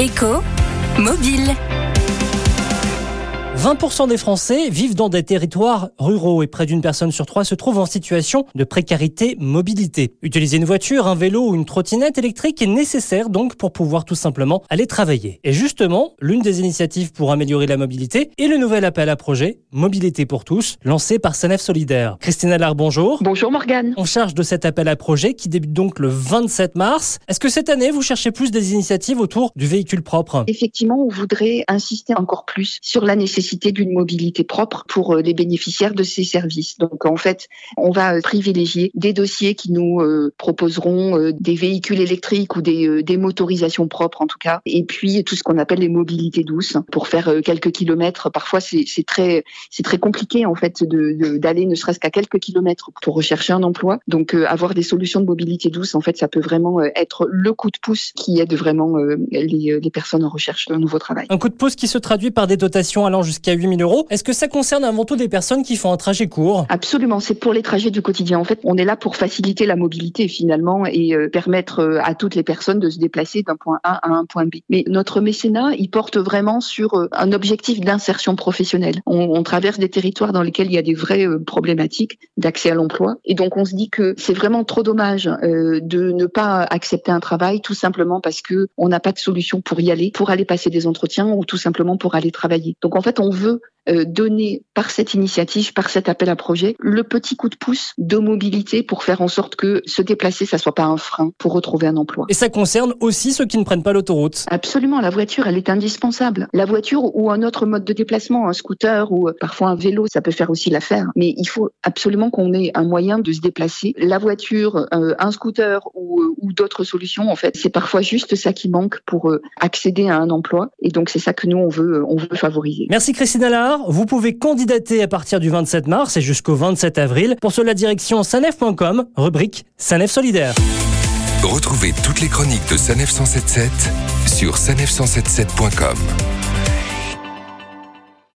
Éco-mobile. 20% des Français vivent dans des territoires ruraux et près d'une personne sur trois se trouve en situation de précarité mobilité. Utiliser une voiture, un vélo ou une trottinette électrique est nécessaire donc pour pouvoir tout simplement aller travailler. Et justement, l'une des initiatives pour améliorer la mobilité est le nouvel appel à projet Mobilité pour tous, lancé par Sanef Solidaire. Christine Allard, bonjour. Bonjour Morgane. En charge de cet appel à projet qui débute donc le 27 mars. Est-ce que cette année, vous cherchez plus des initiatives autour du véhicule propre ? Effectivement, on voudrait insister encore plus sur la nécessité d'une mobilité propre pour les bénéficiaires de ces services. Donc en fait, on va privilégier des dossiers qui nous proposeront des véhicules électriques ou des motorisations propres en tout cas, et puis tout ce qu'on appelle les mobilités douces pour faire quelques kilomètres. Parfois c'est très compliqué en fait d'aller ne serait-ce qu'à quelques kilomètres pour rechercher un emploi. Donc avoir des solutions de mobilité douce, en fait, ça peut vraiment être le coup de pouce qui aide vraiment les personnes en recherche d'un nouveau travail. Un coup de pouce qui se traduit par des dotations allant jusqu'à 8 000 €. Est-ce que ça concerne avant tout des personnes qui font un trajet court ? Absolument, c'est pour les trajets du quotidien. En fait, on est là pour faciliter la mobilité finalement et permettre à toutes les personnes de se déplacer d'un point A à un point B. Mais notre mécénat, il porte vraiment sur un objectif d'insertion professionnelle. On traverse des territoires dans lesquels il y a des vraies problématiques d'accès à l'emploi. Et donc, on se dit que c'est vraiment trop dommage de ne pas accepter un travail tout simplement parce qu'on n'a pas de solution pour y aller, pour aller passer des entretiens ou tout simplement pour aller travailler. Donc, en fait, on veut donner par cette initiative, par cet appel à projet, le petit coup de pouce de mobilité pour faire en sorte que se déplacer, ça ne soit pas un frein pour retrouver un emploi. Et ça concerne aussi ceux qui ne prennent pas l'autoroute. Absolument, la voiture, elle est indispensable. La voiture ou un autre mode de déplacement, un scooter ou parfois un vélo, ça peut faire aussi l'affaire. Mais il faut absolument qu'on ait un moyen de se déplacer. La voiture, un scooter ou d'autres solutions, en fait, c'est parfois juste ça qui manque pour accéder à un emploi. Et donc, c'est ça que nous, on veut favoriser. Merci Christine Allard. Vous pouvez candidater à partir du 27 mars et jusqu'au 27 avril. Pour cela, direction sanef.com, rubrique Sanef Solidaire. Retrouvez toutes les chroniques de Sanef 177 sur sanef177.com.